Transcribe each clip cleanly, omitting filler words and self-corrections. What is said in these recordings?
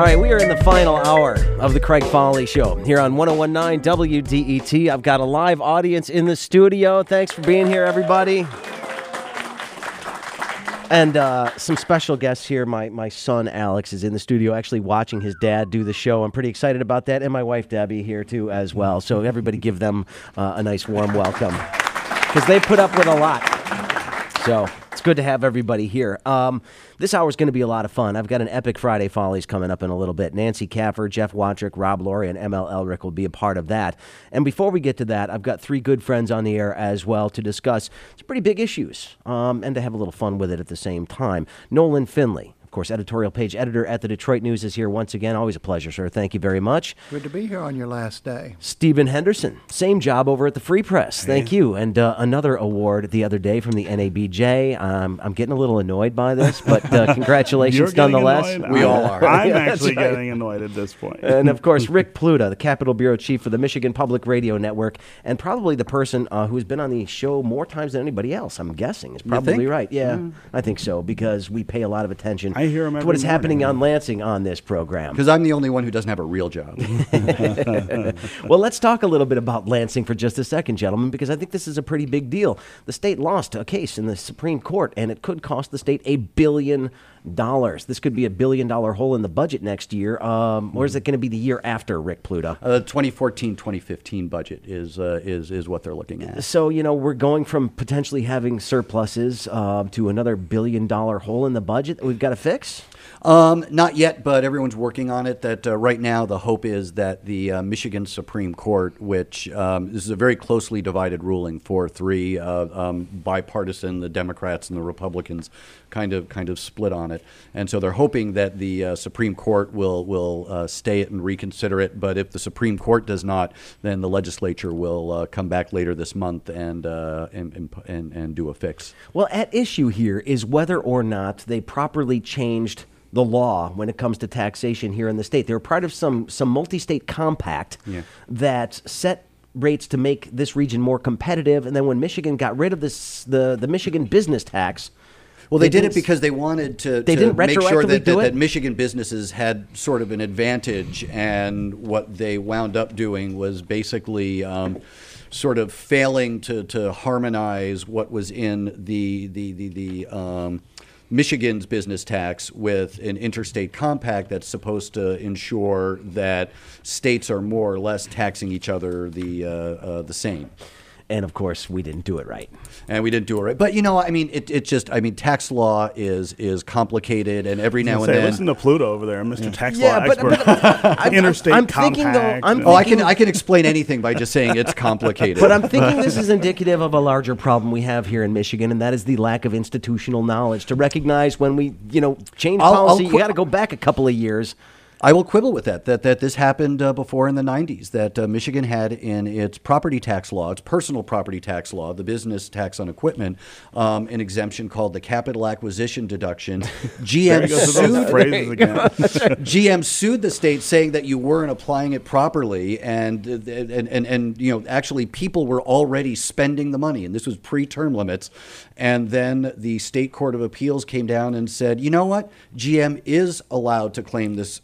All right, we are in the final hour of the Craig Fahle Show here on 101.9 WDET. I've got a live audience in the studio. Thanks for being here, everybody. And some special guests here. My son, Alex, is in the studio actually watching his dad do the show. I'm pretty excited about that. And my wife, Debbie, here, too, as well. So everybody give them a nice, warm welcome because they put up with a lot. So it's good to have everybody here. This hour is going to be a lot of fun. I've got an epic Friday Follies coming up in a little bit. Nancy Kaffer, Jeff Wattrick, Rob Laurie, and M.L. Elrick will be a part of that. And before we get to that, I've got three good friends on the air as well to discuss some pretty big issues and to have a little fun with it at the same time. Nolan Finley, of course, editorial page editor at the Detroit News, is here once again. Always a pleasure, sir. Thank you very much. Good to be here on your last day. Stephen Henderson, same job over at the Free Press. Thank you. And another award the other day from the NABJ. I'm getting a little annoyed by this, but congratulations nonetheless. Annoyed? We all are. I'm actually getting annoyed at this point. And, of course, Rick Pluta, the Capitol Bureau Chief for the Michigan Public Radio Network, and probably the person who's been on the show more times than anybody else, I'm guessing, is probably right. Yeah, I think so, because we pay a lot of attention to what is happening on Lansing on this program. Because I'm the only one who doesn't have a real job. Well, let's talk a little bit about Lansing for just a second, gentlemen, because I think this is a pretty big deal. The state lost a case in the Supreme Court, and it could cost the state $1 billion. This could be $1 billion hole in the budget next year. Or is it going to be the year after, Rick Pluta? The 2014-2015 budget is what they're looking at. So, you know, we're going from potentially having surpluses to another $1 billion hole in the budget that we've got to fix? Not yet, but everyone's working on it. That right now the hope is that the Michigan Supreme Court, which this is a very closely divided ruling, 4-3, bipartisan, the Democrats and the Republicans kind of split on it. And so they're hoping that the Supreme Court will stay it and reconsider it. But if the Supreme Court does not, then the legislature will come back later this month and do a fix. Well, at issue here is whether or not they properly changed the law when it comes to taxation here in the state. They were part of some multi-state compact that set rates to make this region more competitive. And then when Michigan got rid of this the Michigan business tax, well, they did it because they wanted to make sure that Michigan businesses had sort of an advantage, and what they wound up doing was basically sort of failing to harmonize what was in the Michigan's business tax with an interstate compact that's supposed to ensure that states are more or less taxing each other the same. And, of course, we didn't do it right. But, you know, I mean, it's just, I mean, tax law is complicated, and every now and then. Listen to Pluto over there, Mr. Tax Law Expert. But interstate compact. I can explain anything by just saying it's complicated. But I'm thinking this is indicative of a larger problem we have here in Michigan, and that is the lack of institutional knowledge to recognize when we, you know, change policy, you got to go back a couple of years. I will quibble with that this happened before in the 90s, that Michigan had in its property tax law, its personal property tax law, the business tax on equipment, an exemption called the capital acquisition deduction. GM sued the state saying that you weren't applying it properly, and you know, actually people were already spending the money, and this was pre-term limits. And then the state court of appeals came down and said, you know what, GM is allowed to claim this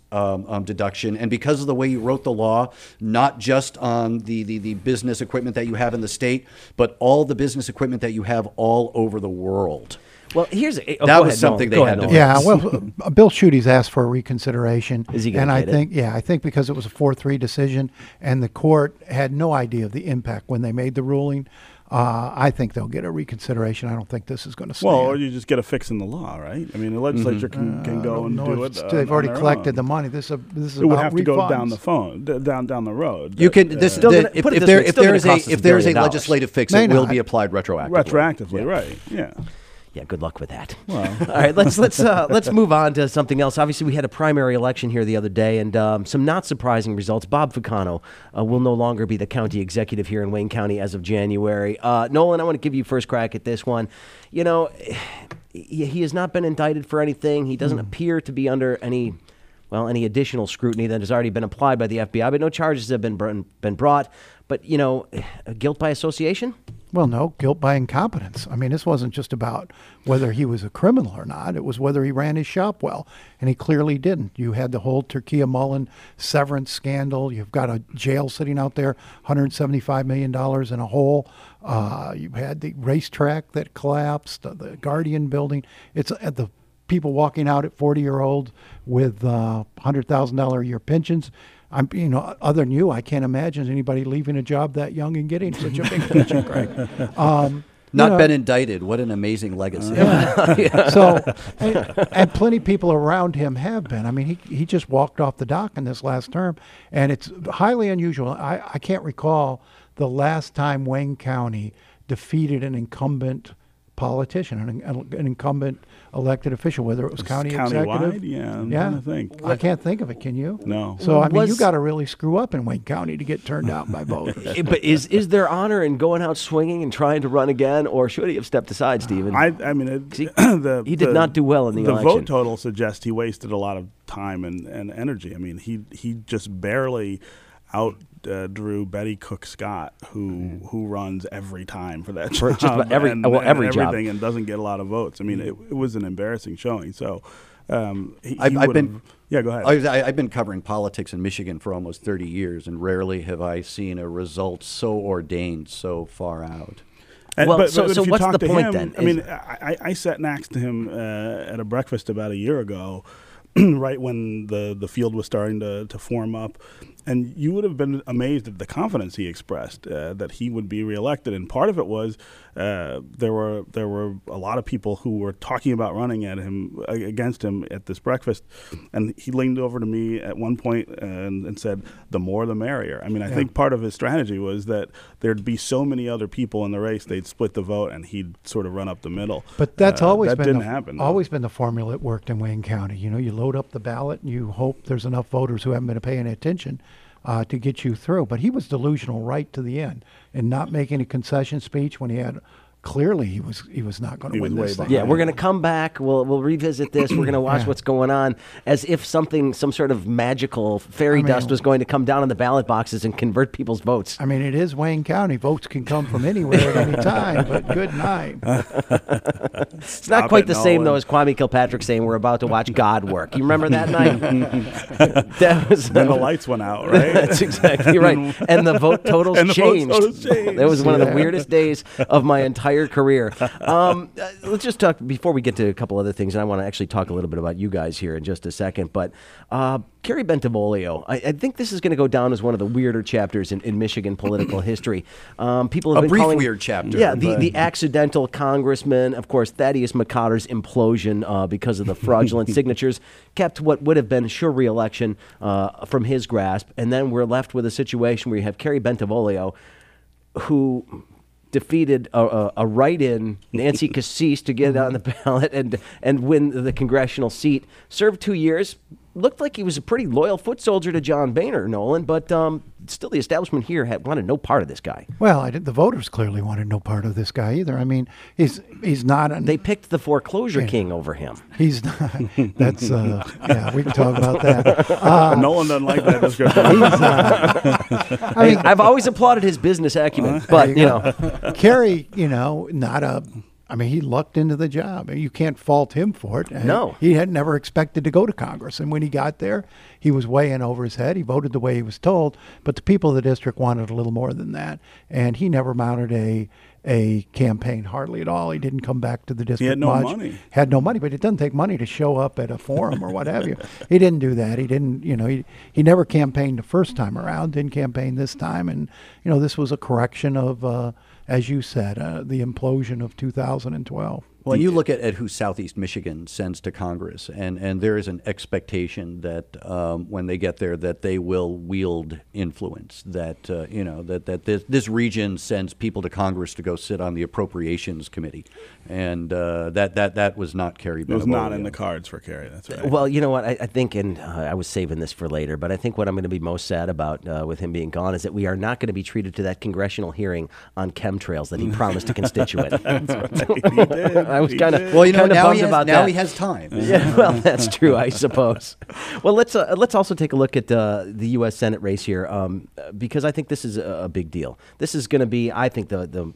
deduction, and because of the way you wrote the law, not just on the business equipment that you have in the state, but all the business equipment that you have all over the world. Well, that was something they had to do. Yeah, well, Bill Schuette's asked for a reconsideration. Is he going to get it? I think because it was a 4-3 decision, and the court had no idea of the impact when they made the ruling. I think they'll get a reconsideration. I don't think this is going to stand. Well, or you just get a fix in the law, right? I mean, the legislature can go and do it. They've already collected the money. This is about refunds. It would have to go down the road. You can. If there is a legislative fix, it will be applied retroactively. Right? Yeah. Yeah, good luck with that. Well. All right, let's move on to something else. Obviously, we had a primary election here the other day, and some not surprising results. Bob Ficano will no longer be the county executive here in Wayne County as of January. Nolan, I want to give you first crack at this one. You know, he has not been indicted for anything. He doesn't appear to be under any additional scrutiny that has already been applied by the FBI, but no charges have been brought. But, you know, guilt by association? Well, no, guilt by incompetence. I mean, this wasn't just about whether he was a criminal or not. It was whether he ran his shop well, and he clearly didn't. You had the whole Turkia Mullen severance scandal. You've got a jail sitting out there, $175 million in a hole. You had the racetrack that collapsed, the Guardian building. It's at the people walking out at 40-year-olds with $100,000 a year pensions. I'm, you know, other than you, I can't imagine anybody leaving a job that young and getting such a big pension, Craig. Been indicted. What an amazing legacy. Yeah. So, and plenty of people around him have been. I mean, he just walked off the dock in this last term, and it's highly unusual. I can't recall the last time Wayne County defeated an incumbent politician, an incumbent elected official, whether it was county executive. Yeah. I can't think of it, can you? No. So, I mean, you got to really screw up in Wayne County to get turned out by voters. But is there honor in going out swinging and trying to run again, or should he have stepped aside, Stephen? He did not do well in the election. The vote total suggests he wasted a lot of time and energy. I mean, he just barely outdrew Betty Cook Scott, who runs every time for that job, everything, and doesn't get a lot of votes. I mean, it was an embarrassing showing. So, go ahead. I've been covering politics in Michigan for almost 30 years, and rarely have I seen a result so ordained so far out. But what's the point then? I mean, I sat next to him at a breakfast about a year ago, right when the field was starting to form up. And you would have been amazed at the confidence he expressed that he would be reelected. And part of it was there were a lot of people who were talking about running at him against him at this breakfast. And he leaned over to me at one point and said, "The more, the merrier." I mean, I think part of his strategy was that there'd be so many other people in the race, they'd split the vote, and he'd sort of run up the middle. But that's always been the formula that worked in Wayne County. You know, you load up the ballot and you hope there's enough voters who haven't been paying attention to get you through. But he was delusional right to the end, and not making a concession speech when he had clearly he was not going to win this thing. Yeah, we're going to come back. We'll revisit this. We're going to watch what's going on, as if some sort of magical fairy dust was going to come down on the ballot boxes and convert people's votes. I mean, it is Wayne County. Votes can come from anywhere at any time. But good night. It's not quite the same though as Kwame Kilpatrick saying we're about to watch God work. You remember that night? Then the lights went out. Right. That's exactly right. And the vote totals changed. That was one of the weirdest days of my entire career. Let's just talk before we get to a couple other things, and I want to actually talk a little bit about you guys here in just a second. But Kerry Bentivolio, I think this is going to go down as one of the weirder chapters in Michigan political history. People have weird chapter. Yeah, the accidental congressman, of course, Thaddeus McCotter's implosion because of the fraudulent signatures kept what would have been sure re-election from his grasp, and then we're left with a situation where you have Kerry Bentivolio, who defeated a write-in, Nancy Kaffer, to get on the ballot and win the congressional seat. Served 2 years. Looked like he was a pretty loyal foot soldier to John Boehner, Nolan, but still the establishment here wanted no part of this guy. Well, the voters clearly wanted no part of this guy either. I mean, he's not... They picked the foreclosure king over him. He's not... That's... we can talk about that. Nolan doesn't like that description. I've always applauded his business acumen, but, you know... Kerry, not a... I mean, he lucked into the job. You can't fault him for it. No. He had never expected to go to Congress. And when he got there, he was way in over his head. He voted the way he was told. But the people of the district wanted a little more than that. And he never mounted a campaign hardly at all. He didn't come back to the district. He had no money. Had no money, but it doesn't take money to show up at a forum or what have you. He didn't do that. He didn't, he never campaigned the first time around, didn't campaign this time. And, this was a correction of... as you said, the implosion of 2012. Well, and you look at who Southeast Michigan sends to Congress, and there is an expectation that when they get there that they will wield influence, that that this region sends people to Congress to go sit on the Appropriations Committee, and that was not Kerry Bentivolio. It was not in the cards for Kerry, that's right. Well, you know what, I think, and I was saving this for later, but I think what I'm going to be most sad about with him being gone is that we are not going to be treated to that congressional hearing on chemtrails that he promised a constituent. That's right, he did. I was now he has time. Yeah, well, that's true, I suppose. Well, let's also take a look at the U.S. Senate race here because I think this is a big deal. This is going to be, I think, the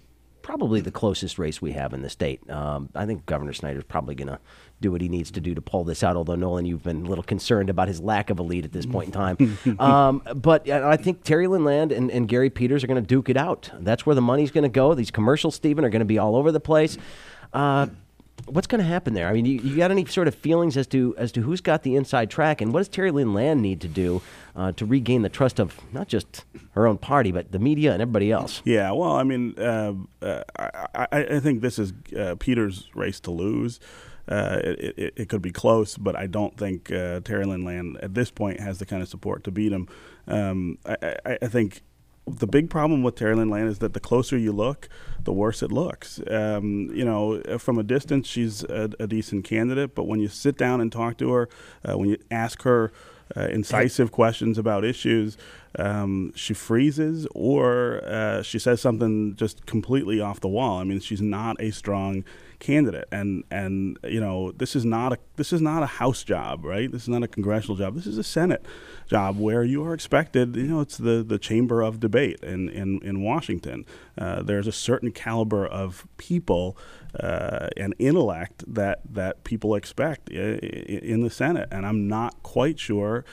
probably the closest race we have in the state. I think Governor Snyder's probably going to do what he needs to do to pull this out, although, Nolan, you've been a little concerned about his lack of a lead at this point in time. But I think Terri Lynn Land and Gary Peters are going to duke it out. That's where the money's going to go. These commercials, Stephen, are going to be all over the place. What's going to happen there? I mean, you got any sort of feelings as to who's got the inside track, and what does Terri Lynn Land need to do to regain the trust of not just her own party, but the media and everybody else? Yeah, well, I mean, I think this is Peter's race to lose. It could be close, but I don't think Terri Lynn Land at this point has the kind of support to beat him. I think the big problem with Terri Lynn Land is that the closer you look, the worse it looks. You know, from a distance, she's a decent candidate, but when you sit down and talk to her, when you ask her incisive questions about issues, she freezes or she says something just completely off the wall. I mean, she's not a strong candidate, and you know, this is not a House job, right? This is not a congressional job. This is a Senate job where you are expected, you know, it's the chamber of debate in Washington. There's a certain caliber of people and intellect that people expect in the Senate, and I'm not quite sure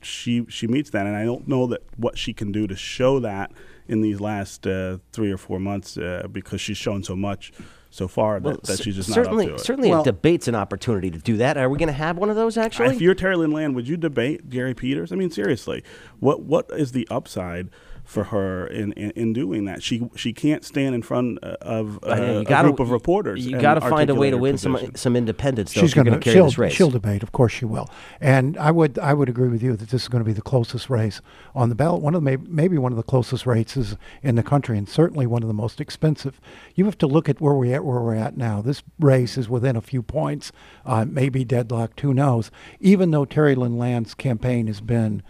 she meets that, and I don't know that what she can do to show that in these last 3 or 4 months because she's shown so much so far that she's just not up to it. Certainly a debate's an opportunity to do that. Are we going to have one of those, actually? If you're Terri Lynn Land, would you debate Gary Peters? I mean, seriously, what is the upside for her in doing that? She can't stand in front of a group of reporters. You got to find a way to win some independence, though. She's going to carry this race. She'll debate, of course she will. And I would agree with you that this is going to be the closest race on the ballot. One of the, maybe one of the closest races in the country, and certainly one of the most expensive. You have to look at where we're at now. This race is within a few points, maybe deadlocked. Who knows? Even though Terri Lynn Land's campaign has been.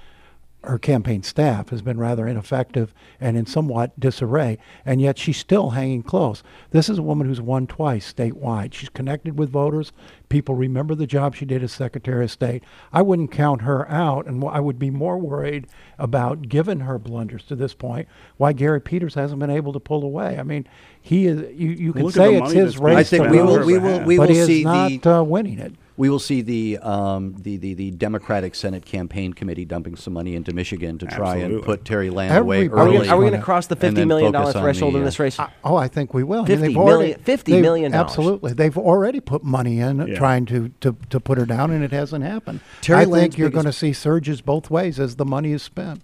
Her campaign staff has been rather ineffective and in somewhat disarray, and yet she's still hanging close. This is a woman who's won twice statewide. She's connected with voters. People remember the job she did as Secretary of State. I wouldn't count her out, and I would be more worried about, given her blunders to this point, why Gary Peters hasn't been able to pull away. I mean, he is. You can say it's his race. I think we will see not winning it. We will see the Democratic Senate Campaign Committee dumping some money into Michigan to try and put Terri Lynn away early. Are we going to cross the $50 million threshold in this race? I think we will. $50 million. Absolutely. They've already put money in trying to put her down, and it hasn't happened. I think you're going to see surges both ways as the money is spent.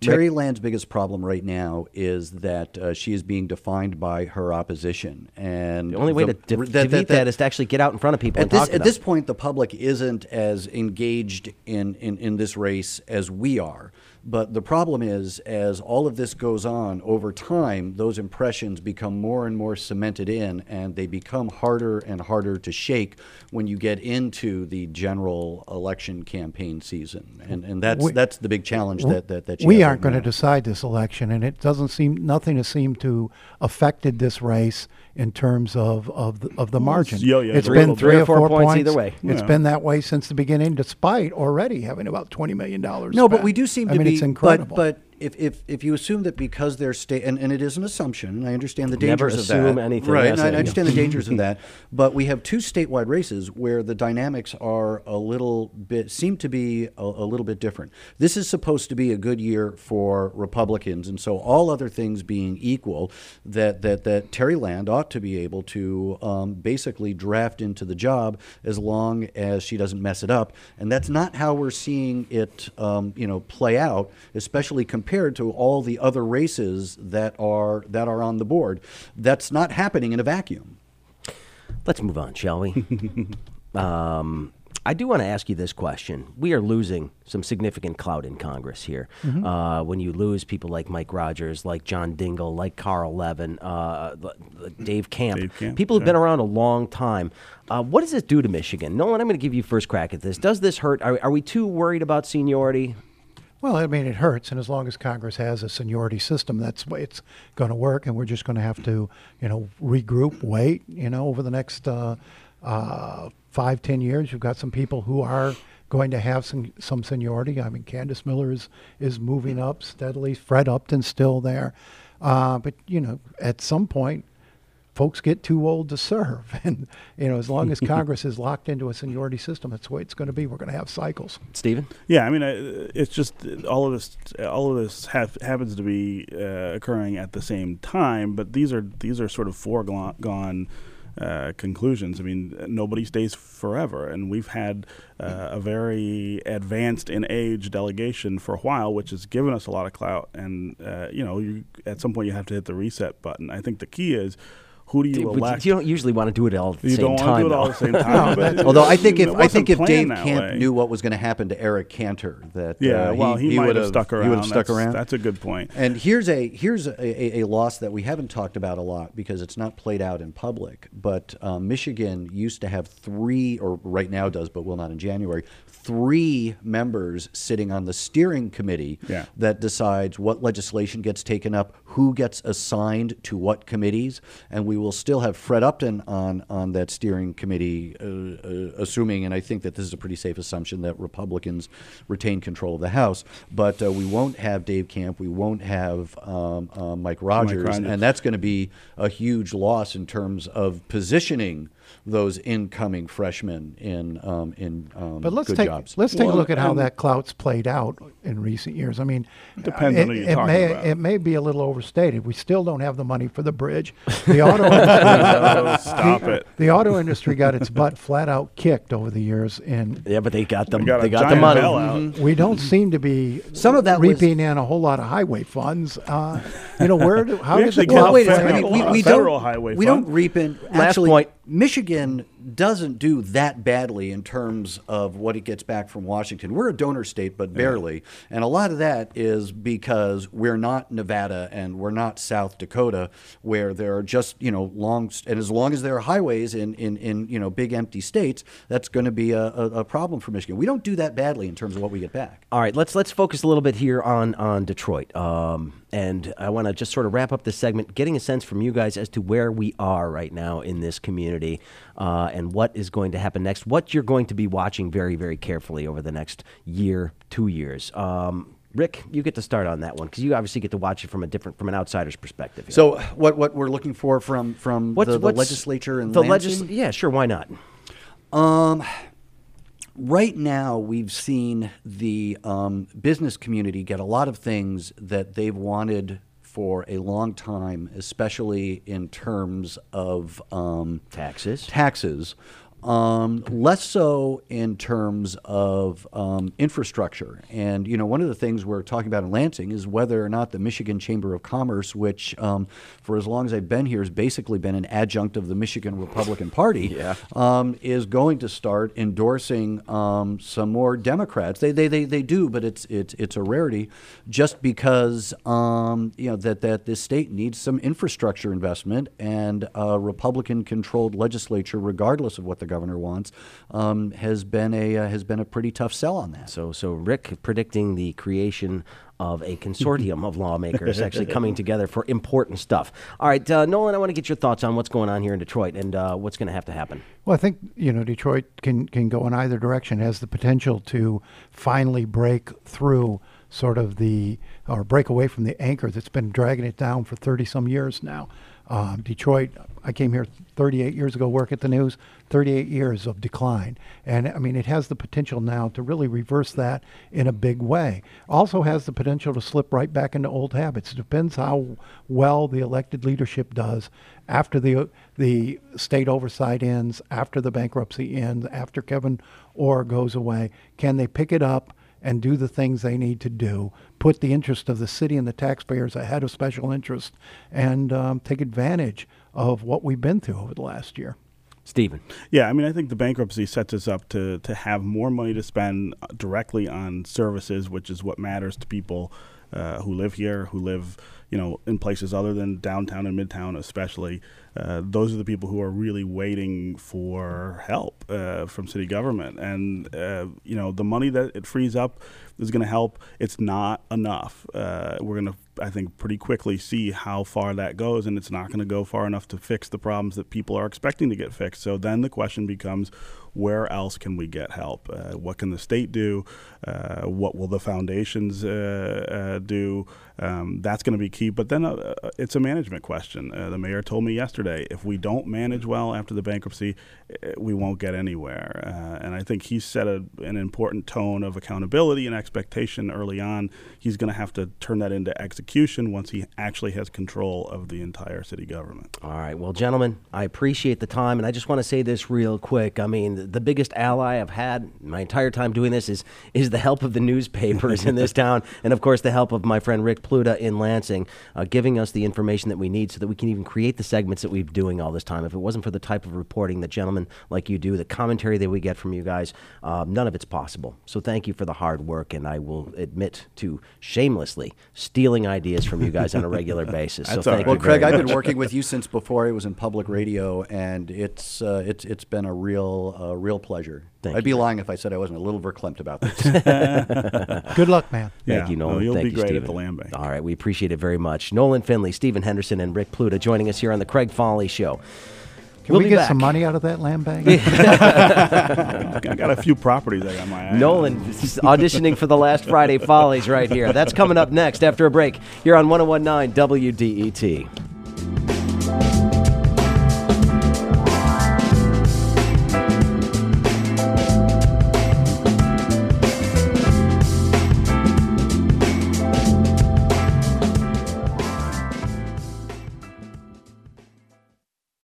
Terry Land's biggest problem right now is that she is being defined by her opposition, and the only way to defeat that is to actually get out in front of people. At this point, the public isn't as engaged in this race as we are. But the problem is, as all of this goes on over time, those impressions become more and more cemented in, and they become harder and harder to shake when you get into the general election campaign season. And that's the big challenge that you have. We aren't going to decide this election, and it doesn't seem, nothing has seemed to affected this race in terms of the margin. It's been 3 or 4 points either way. It's been that way since the beginning, despite already having about $20 million. But we do seem to be. It's incredible. But if you assume that because they're and it is an assumption, and I understand the dangers of that. Never assume anything. Right, and I understand the dangers of that. But we have two statewide races where the dynamics are seem to be a little bit different. This is supposed to be a good year for Republicans, and so all other things being equal, that Terri Land ought to be able to basically draft into the job as long as she doesn't mess it up. And that's not how we're seeing it, play out, especially compared to all the other races that are on the board. That's not happening in a vacuum. Let's move on, shall we? I do want to ask you this question. We are losing some significant clout in Congress here. Mm-hmm. When you lose people like Mike Rogers, like John Dingell, like Carl Levin, Dave Camp, people who've been around a long time. What does it do to Michigan? Nolan, I'm going to give you first crack at this. Does this hurt? Are we too worried about seniority? Well, I mean, it hurts, and as long as Congress has a seniority system, that's the way it's going to work, and we're just going to have to, regroup, wait, over the next 5-10 years. You've got some people who are going to have some seniority. I mean, Candice Miller is moving up steadily. Fred Upton's still there. But, at some point, folks get too old to serve. And, you know, as long as Congress is locked into a seniority system, that's the way it's going to be. We're going to have cycles. Stephen? Yeah, I mean, it's just all of this happens to be occurring at the same time, but these are sort of foregone conclusions. I mean, nobody stays forever, and we've had a very advanced in age delegation for a while, which has given us a lot of clout. And at some point you have to hit the reset button. I think the key is, who do you elect? You don't usually want to do it all at the same time. Although I think if Dave Camp knew what was going to happen to Eric Cantor, that he would have stuck around. That's a good point. And here's a loss that we haven't talked about a lot because it's not played out in public. But Michigan used to have three, or right now does, but will not in January, three members sitting on the steering committee that decides what legislation gets taken up, who gets assigned to what committees, and we will still have Fred Upton on that steering committee, assuming, and I think that this is a pretty safe assumption, that Republicans retain control of the House. But we won't have Dave Camp, we won't have Mike Rogers, and that's going to be a huge loss in terms of positioning those incoming freshmen in good jobs. Let's take a look at how that clout's played out in recent years. I mean, depends on who you're talking about. It may be a little overstated. We still don't have the money for the bridge. The auto The auto industry got its butt flat out kicked over the years. But they got the money. Mm-hmm. We don't seem to be reaping in a whole lot of highway funds. We don't reap in. Actually, Michigan doesn't do that badly in terms of what it gets back from Washington. We're a donor state, but barely. And a lot of that is because we're not Nevada and we're not South Dakota, where there are just, as long as there are highways in big empty states, that's going to be a problem for Michigan. We don't do that badly in terms of what we get back. All right, let's focus a little bit here on Detroit. And I want to just sort of wrap up this segment, getting a sense from you guys as to where we are right now in this community and what is going to happen next, what you're going to be watching very, very carefully over the next year, 2 years. Rick, you get to start on that one because you obviously get to watch it from an outsider's perspective. So what we're looking for from the legislature and the legislature? Yeah, sure, why not? Right now, we've seen the business community get a lot of things that they've wanted for a long time, especially in terms of taxes. Less so in terms of infrastructure. And, one of the things we're talking about in Lansing is whether or not the Michigan Chamber of Commerce, which for as long as I've been here has basically been an adjunct of the Michigan Republican Party, is going to start endorsing some more Democrats. They do, but it's a rarity just because, that this state needs some infrastructure investment, and a Republican-controlled legislature, regardless of what the governor wants, has been a pretty tough sell on that. So Rick predicting the creation of a consortium of lawmakers actually coming together for important stuff. All right, Nolan, I want to get your thoughts on what's going on here in Detroit and what's going to have to happen. Well, I think Detroit can go in either direction. Has the potential to finally break through sort of break away from the anchor that's been dragging it down for 30 some years now. Detroit, I came here 38 years ago, work at the news, 38 years of decline. And, it has the potential now to really reverse that in a big way. Also has the potential to slip right back into old habits. It depends how well the elected leadership does after the state oversight ends, after the bankruptcy ends, after Kevin Orr goes away. Can they pick it up and do the things they need to do, put the interest of the city and the taxpayers ahead of special interest, and take advantage of what we've been through over the last year? Stephen. Yeah, I think the bankruptcy sets us up to have more money to spend directly on services, which is what matters to people who live here, who live in places other than downtown and midtown especially. Those are the people who are really waiting for help from city government. And, the money that it frees up is going to help. It's not enough. We're going to, I think, pretty quickly see how far that goes, and it's not going to go far enough to fix the problems that people are expecting to get fixed. So then the question becomes, where else can we get help? What can the state do? What will the foundations do? That's going to be key. But then it's a management question. The mayor told me yesterday, if we don't manage well after the bankruptcy, we won't get anywhere. And I think he set an important tone of accountability and expectation early on. He's going to have to turn that into execution once he actually has control of the entire city government. All right. Well, gentlemen, I appreciate the time. And I just want to say this real quick. I mean, the biggest ally I've had my entire time doing this is the help of the newspapers in this town. And, of course, the help of my friend Rick Pluta in Lansing, giving us the information that we need so that we can even create the segments that we've been doing all this time. If it wasn't for the type of reporting that gentlemen like you do, the commentary that we get from you guys, none of it's possible. So thank you for the hard work, and I will admit to shamelessly stealing ideas from you guys on a regular basis. So thank you. Well, Craig, I've been working with you since before I was in public radio, and it's been a real pleasure. I'd be lying if I said I wasn't a little verklempt about this. Good luck, man. Thank you, Nolan. You'll be great at the Land Bank. All right, we appreciate it very much. Nolan Finley, Stephen Henderson, and Rick Pluta joining us here on the Craig Fahle Show. Can we get some money out of that land bank? I got a few properties I got my eye on. Nolan auditioning for the last Friday Follies right here. That's coming up next after a break here on 101.9 WDET.